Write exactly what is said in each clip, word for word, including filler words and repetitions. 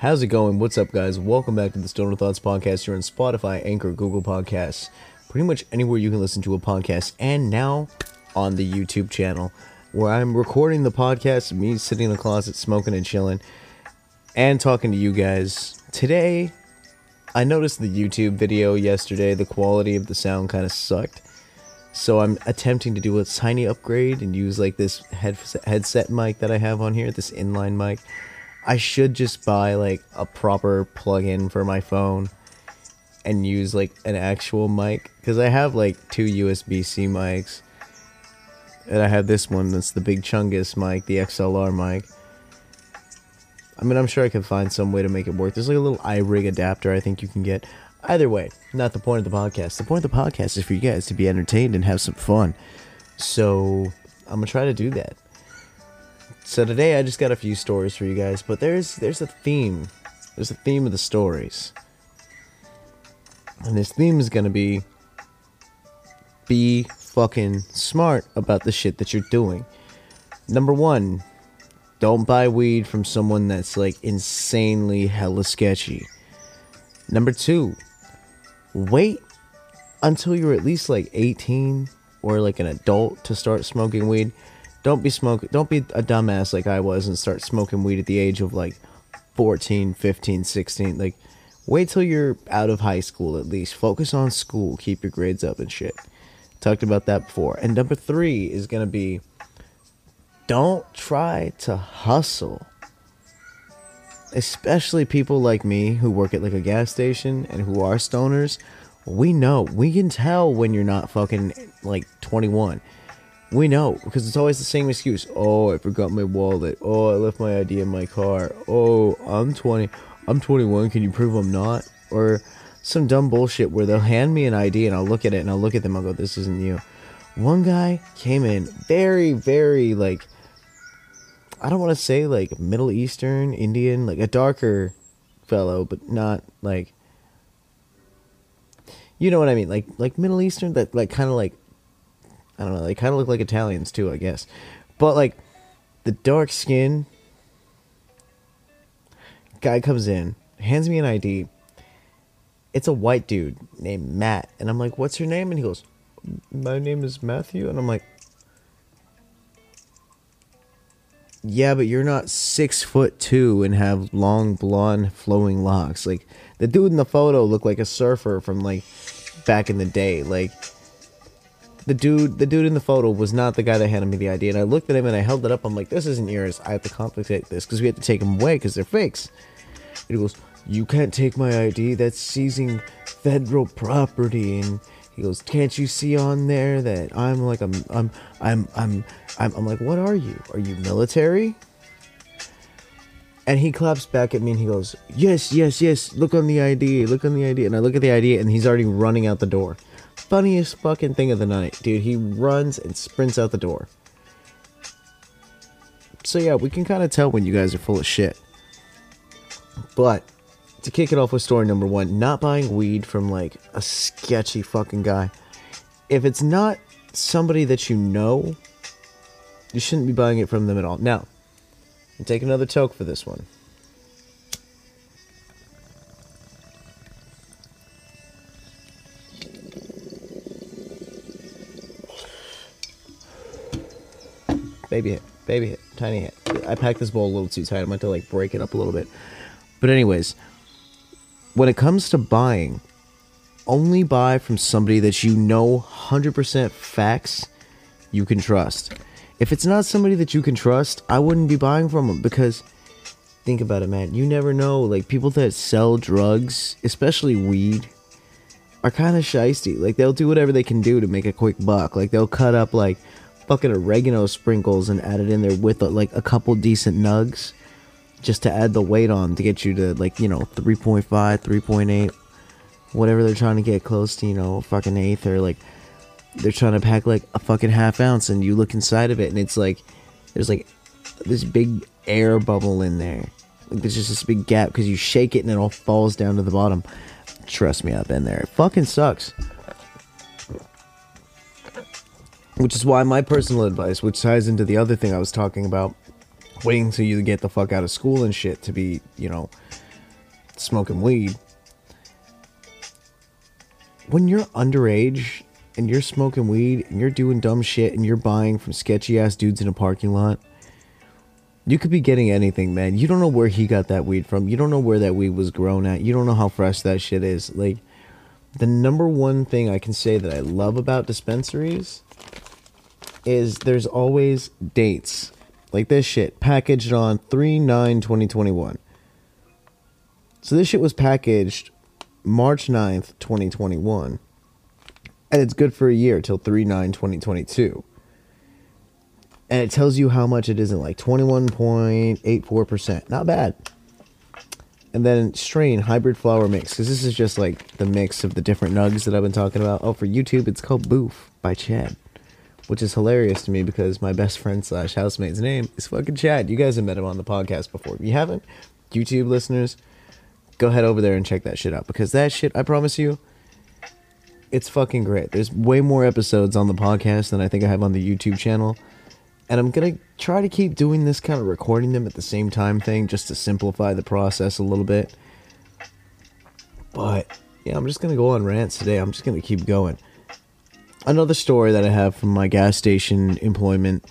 How's it going? What's up, guys? Welcome back to the Stoner Thoughts Podcast. You're on Spotify, Anchor, Google Podcasts, pretty much anywhere you can listen to a podcast, and now on the YouTube channel, where I'm recording the podcast, me sitting in the closet, smoking and chilling, and talking to you guys. Today, I noticed the YouTube video yesterday, the quality of the sound kind of sucked, so I'm attempting to do a tiny upgrade and use like this head- headset mic that I have on here, this inline mic. I should just buy like a proper plug-in for my phone and use like an actual mic, because I have like two U S B C mics, and I have this one that's the big Chungus mic, the X L R mic. I mean, I'm sure I could find some way to make it work. There's like a little iRig adapter I think you can get. Either way, not the point of the podcast. The point of the podcast is for you guys to be entertained and have some fun. So I'm gonna try to do that. So today I just got a few stories for you guys, but there's there's a theme. There's a theme of the stories. And this theme is going to be, be fucking smart about the shit that you're doing. Number one, don't buy weed from someone that's like insanely hella sketchy. Number two, wait until you're at least like eighteen or like an adult to start smoking weed. Don't be smoking, don't be a dumbass like I was and start smoking weed at the age of like fourteen, fifteen, sixteen. Like, wait till you're out of high school at least. Focus on school, keep your grades up and shit. Talked about that before. And number three is going to be, don't try to hustle. Especially people like me who work at like a gas station and who are stoners. We know, we can tell when you're not fucking like twenty-one. We know, because it's always the same excuse. Oh, I forgot my wallet. Oh, I left my I D in my car. Oh, I'm twenty. I'm twenty-one. Can you prove I'm not? Or some dumb bullshit where they'll hand me an I D and I'll look at it and I'll look at them. I'll go, this isn't you. One guy came in very, very, like, I don't want to say, like, Middle Eastern, Indian, like, a darker fellow, but not, like, you know what I mean? Like, like Middle Eastern, that, like, kind of, like, I don't know, they kind of look like Italians too, I guess. But, like, the dark skin guy comes in, hands me an I D. It's a white dude named Matt. And I'm like, what's your name? And he goes, my name is Matthew. And I'm like, yeah, but you're not six foot two and have long, blonde, flowing locks. Like, the dude in the photo looked like a surfer from, like, back in the day. Like, The dude the dude in the photo was not the guy that handed me the I D. And I looked at him and I held it up. I'm like, this isn't yours. I have to complicate this, because we have to take them away because they're fakes. And he goes, you can't take my I D. That's seizing federal property. And he goes, can't you see on there that I'm like, I'm, I'm, I'm, I'm, I'm, I'm like, what are you? Are you military? And he claps back at me and he goes, yes, yes, yes. Look on the I D. Look on the I D. And I look at the I D and he's already running out the door. Funniest fucking thing of the night, dude. He runs and sprints out the door. So yeah, we can kind of tell when you guys are full of shit. But to kick it off with story number one, not buying weed from like a sketchy fucking guy. If it's not somebody that you know, you shouldn't be buying it from them at all. Now, take another toke for this one. Baby hit, baby hit, tiny hit. I packed this bowl a little too tight. I'm going to like break it up a little bit. But anyways, when it comes to buying, only buy from somebody that you know one hundred percent facts you can trust. If it's not somebody that you can trust, I wouldn't be buying from them, because think about it, man. You never know. Like, people that sell drugs, especially weed, are kind of shysty. Like, they'll do whatever they can do to make a quick buck. Like, they'll cut up like fucking oregano sprinkles and add it in there with a, like a couple decent nugs just to add the weight on to get you to like, you know, three point five, three point eight, whatever they're trying to get close to, you know, fucking eighth, or like they're trying to pack like a fucking half ounce and you look inside of it and it's like there's like this big air bubble in there. Like, there's just this big gap because you shake it and it all falls down to the bottom. Trust me, I've been there. It fucking sucks. Which is why my personal advice, which ties into the other thing I was talking about, waiting till you get the fuck out of school and shit to be, you know, smoking weed. When you're underage and you're smoking weed and you're doing dumb shit and you're buying from sketchy ass dudes in a parking lot, you could be getting anything, man. You don't know where he got that weed from. You don't know where that weed was grown at. You don't know how fresh that shit is. Like, the number one thing I can say that I love about dispensaries is there's always dates. Like this shit, packaged on three nine twenty twenty-one. So this shit was packaged March ninth, twenty twenty-one. And it's good for a year till three nine twenty twenty-two. And it tells you how much it is in, like, twenty-one point eight four percent. Not bad. And then strain, hybrid flower mix. Because this is just, like, the mix of the different nugs that I've been talking about. Oh, for YouTube, it's called Boof by Chad. Which is hilarious to me because my best friend slash housemate's name is fucking Chad. You guys have met him on the podcast before. If you haven't, YouTube listeners, go head over there and check that shit out. Because that shit, I promise you, it's fucking great. There's way more episodes on the podcast than I think I have on the YouTube channel. And I'm going to try to keep doing this kind of recording them at the same time thing just to simplify the process a little bit. But, yeah, I'm just going to go on rants today. I'm just going to keep going. Another story that I have from my gas station employment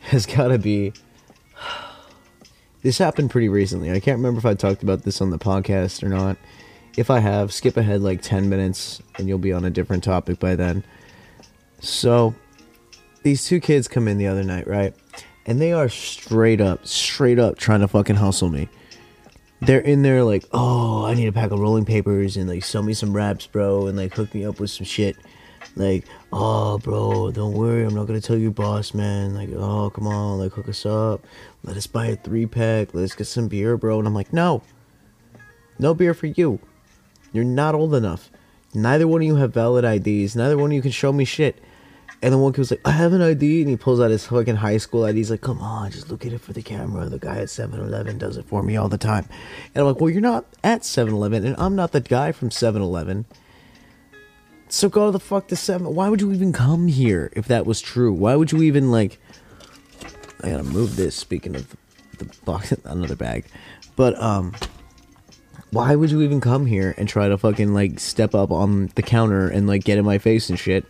has got to be... This happened pretty recently. I can't remember if I talked about this on the podcast or not. If I have, skip ahead like ten minutes and you'll be on a different topic by then. So... These two kids come in the other night, right? And they are straight up, straight up trying to fucking hustle me. They're in there like, oh, I need a pack of rolling papers and, like, sell me some wraps, bro. And, like, hook me up with some shit. Like, oh, bro, don't worry. I'm not going to tell your boss, man. Like, oh, come on. Like, hook us up. Let us buy a three-pack. Let's get some beer, bro. And I'm like, no. No beer for you. You're not old enough. Neither one of you have valid I Ds. Neither one of you can show me shit. And then one kid was like, I have an I D. And he pulls out his fucking high school I D. He's like, come on, just look at it for the camera. The guy at seven eleven does it for me all the time. And I'm like, well, you're not at seven eleven. And I'm not the guy from seven eleven. So go the fuck to seven. Why would you even come here if that was true? Why would you even, like... I gotta move this, speaking of the box, another bag. But, um... why would you even come here and try to fucking, like, step up on the counter and, like, get in my face and shit?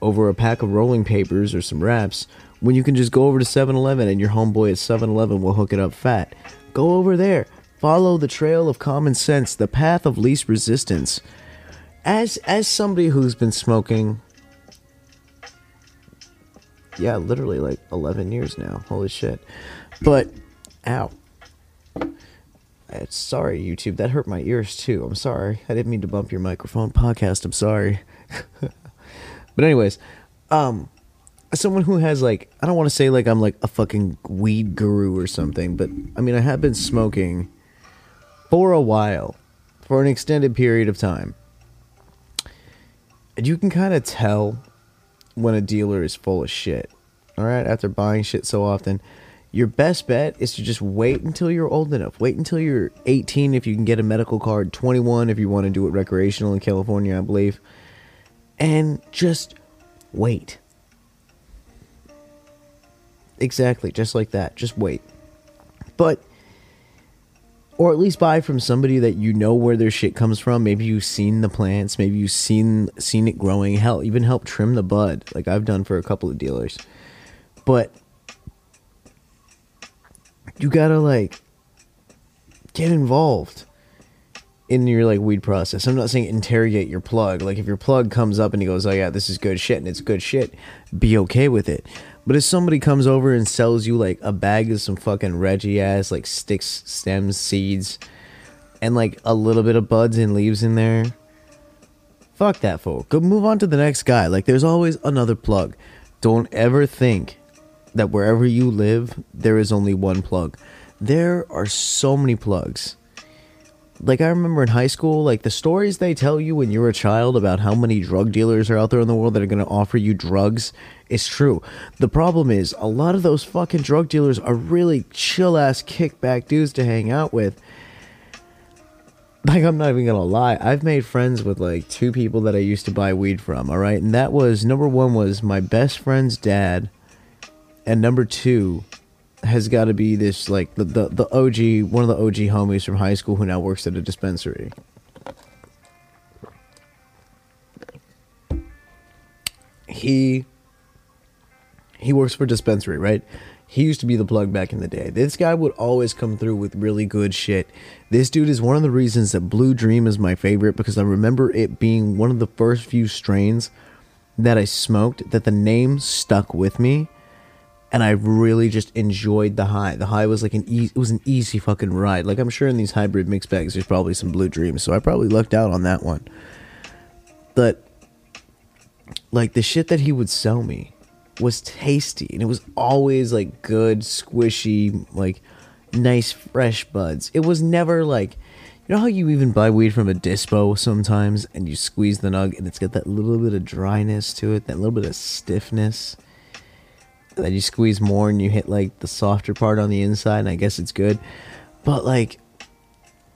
Over a pack of rolling papers or some wraps, when you can just go over to seven eleven and your homeboy at seven eleven will hook it up fat. Go over there. Follow the trail of common sense, the path of least resistance. As as somebody who's been smoking, yeah, literally like eleven years now. Holy shit. But, ow. Sorry, YouTube. That hurt my ears, too. I'm sorry. I didn't mean to bump your microphone. Podcast, I'm sorry. But anyways, um, as someone who has, like, I don't want to say, like, I'm, like, a fucking weed guru or something, but, I mean, I have been smoking for a while, for an extended period of time. And you can kind of tell when a dealer is full of shit, all right, after buying shit so often. Your best bet is to just wait until you're old enough. Wait until you're eighteen if you can get a medical card, twenty-one if you want to do it recreational in California, I believe. And just wait. Exactly, just like that. Just wait. But, or at least buy from somebody that you know where their shit comes from. Maybe you've seen the plants. Maybe you've seen seen it growing. Hell, even help trim the bud, like I've done for a couple of dealers. But you gotta, like, get involved in your, like, weed process. I'm not saying interrogate your plug. Like, if your plug comes up and he goes, oh yeah, this is good shit, and it's good shit, be okay with it. But if somebody comes over and sells you, like, a bag of some fucking Reggie ass, like, sticks, stems, seeds, and, like, a little bit of buds and leaves in there, fuck that fool. Go move on to the next guy. Like, there's always another plug. Don't ever think that wherever you live, there is only one plug. There are so many plugs. Like, I remember in high school, like, the stories they tell you when you're a child about how many drug dealers are out there in the world that are going to offer you drugs is true. The problem is, a lot of those fucking drug dealers are really chill-ass kickback dudes to hang out with. Like, I'm not even going to lie. I've made friends with, like, two people that I used to buy weed from, all right? And that was, number one was my best friend's dad, and number two has got to be this, like, the, the, the O G, one of the O G homies from high school who now works at a dispensary. He, he works for a dispensary, right? He used to be the plug back in the day. This guy would always come through with really good shit. This dude is one of the reasons that Blue Dream is my favorite, because I remember it being one of the first few strains that I smoked that the name stuck with me, and I really just enjoyed the high. The high was like an easy, it was an easy fucking ride. Like, I'm sure in these hybrid mix bags there's probably some Blue Dreams, so I probably lucked out on that one. But like, the shit that he would sell me was tasty, and it was always like good, squishy, like nice fresh buds. It was never like, you know how you even buy weed from a dispo sometimes and you squeeze the nug and it's got that little bit of dryness to it, that little bit of stiffness, and then you squeeze more and you hit like the softer part on the inside, and I guess it's good. But like,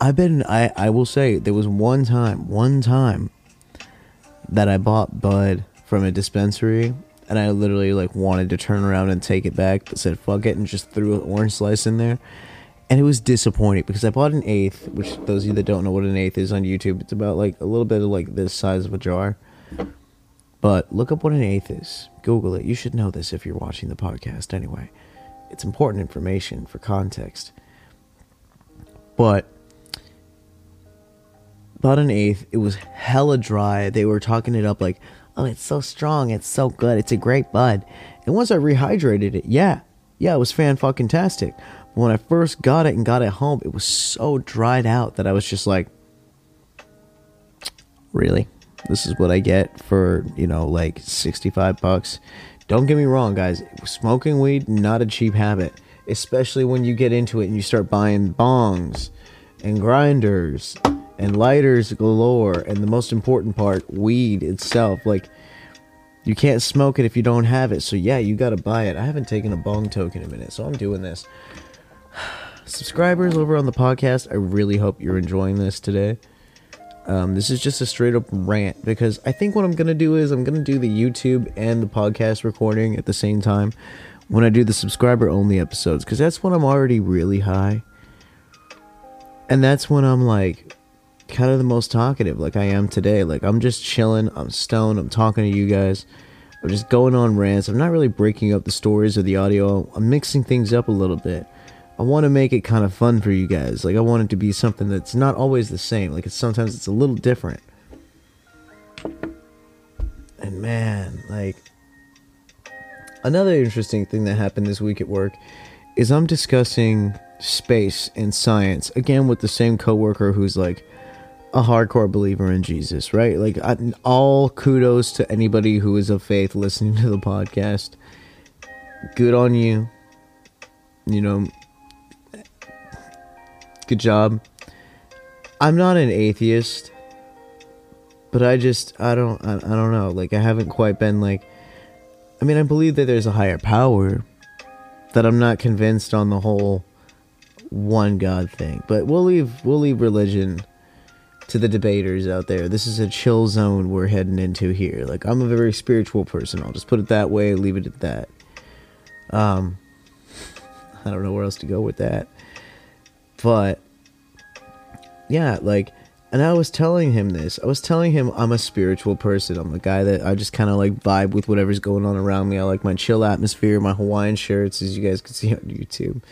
I've been, I, I will say there was one time, one time that I bought bud from a dispensary, and I literally like wanted to turn around and take it back, but said fuck it and just threw an orange slice in there. And it was disappointing because I bought an eighth, which those of you that don't know what an eighth is on YouTube, it's about like a little bit of like this size of a jar. But look up what an eighth is. Google it. You should know this if you're watching the podcast anyway. It's important information for context. But bought an eighth. It was hella dry. They were talking it up like, oh, it's so strong, it's so good, it's a great bud. And once I rehydrated it, yeah, yeah, it was fan-fucking-tastic. But when I first got it and got it home, it was so dried out that I was just like, really? This is what I get for, you know, like sixty-five bucks? Don't get me wrong, guys. Smoking weed, not a cheap habit. Especially when you get into it and you start buying bongs and grinders and lighters galore, and the most important part, weed itself. Like, you can't smoke it if you don't have it, so yeah, you gotta buy it. I haven't taken a bong token in a minute, so I'm doing this. Subscribers over on the podcast, I really hope you're enjoying this today. Um, this is just a straight up rant, because I think what I'm gonna do is I'm gonna do the YouTube and the podcast recording at the same time when I do the subscriber only episodes, because that's when I'm already really high, and that's when I'm like kind of the most talkative, like I am today. Like, I'm just chilling, I'm stoned, I'm talking to you guys, I'm just going on rants, I'm not really breaking up the stories or the audio, I'm mixing things up a little bit. I want to make it kind of fun for you guys. Like, I want it to be something that's not always the same. Like, it's sometimes it's a little different. And man, like, another interesting thing that happened this week at work is I'm discussing space and science again with the same coworker who's like a hardcore believer in Jesus, right? Like, I, all kudos to anybody who is of faith listening to the podcast. Good on you. You know, good job. I'm not an atheist, but I just, I don't, I, I don't know. Like, I haven't quite been like, I mean, I believe that there's a higher power, that I'm not convinced on the whole one God thing. But we'll leave, we'll leave religion to the debaters out there. This is a chill zone we're heading into here. Like, I'm a very spiritual person, I'll just put it that way, leave it at that. Um, I don't know where else to go with that. But yeah, like, and I was telling him this. I was telling him I'm a spiritual person. I'm a guy that I just kind of like vibe with whatever's going on around me. I like my chill atmosphere, my Hawaiian shirts, as you guys can see on YouTube.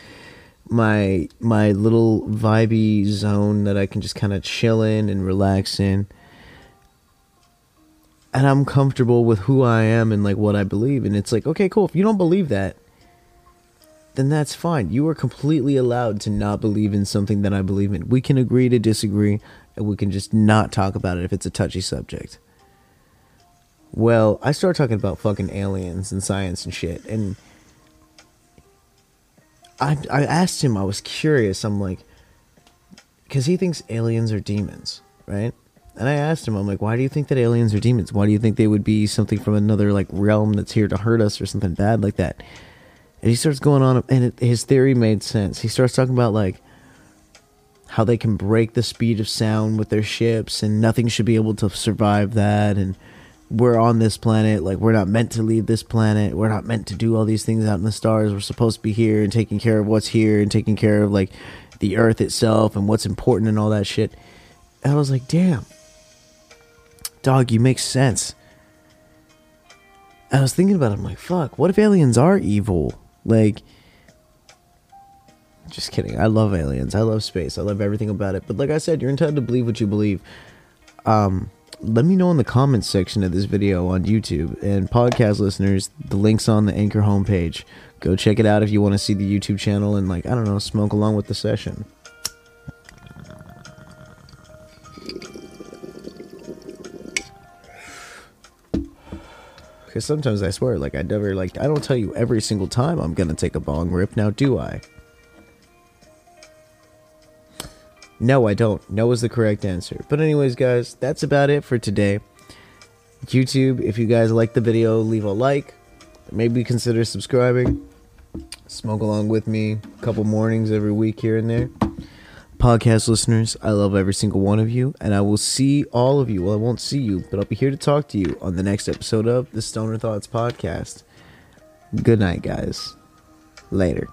my my little vibey zone that I can just kind of chill in and relax in, and I'm comfortable with who I am and like what I believe. And it's like, okay, cool, if you don't believe that, then that's fine. You are completely allowed to not believe in something that I believe in. We can agree to disagree, and we can just not talk about it if it's a touchy subject. Well, I start talking about fucking aliens and science and shit, and I, I asked him, I was curious, I'm like, because he thinks aliens are demons, right? And I asked him, I'm like, why do you think that aliens are demons? Why do you think they would be something from another, like, realm that's here to hurt us or something bad like that? And he starts going on, and it, his theory made sense. He starts talking about, like, how they can break the speed of sound with their ships, and nothing should be able to survive that, and we're on this planet, like we're not meant to leave this planet, we're not meant to do all these things out in the stars, we're supposed to be here and taking care of what's here and taking care of like the earth itself and what's important and all that shit. And I was like, damn, dog, you make sense. I was thinking about it, I'm like, fuck, what if aliens are evil? Like, just kidding, I love aliens, I love space, I love everything about it, but like I said, you're entitled to believe what you believe. Um, let me know in the comments section of this video on YouTube, and podcast listeners, the link's on the Anchor homepage. Go check it out if you want to see the YouTube channel and, like, I don't know, smoke along with the session. Because sometimes I swear, like, I never, like, I don't tell you every single time I'm going to take a bong rip, now do I? No, I don't. No is the correct answer. But anyways, guys, that's about it for today. YouTube, if you guys like the video, leave a like. Maybe consider subscribing. Smoke along with me a couple mornings every week here and there. Podcast listeners, I love every single one of you. And I will see all of you. Well, I won't see you, but I'll be here to talk to you on the next episode of the Stoner Thoughts Podcast. Good night, guys. Later.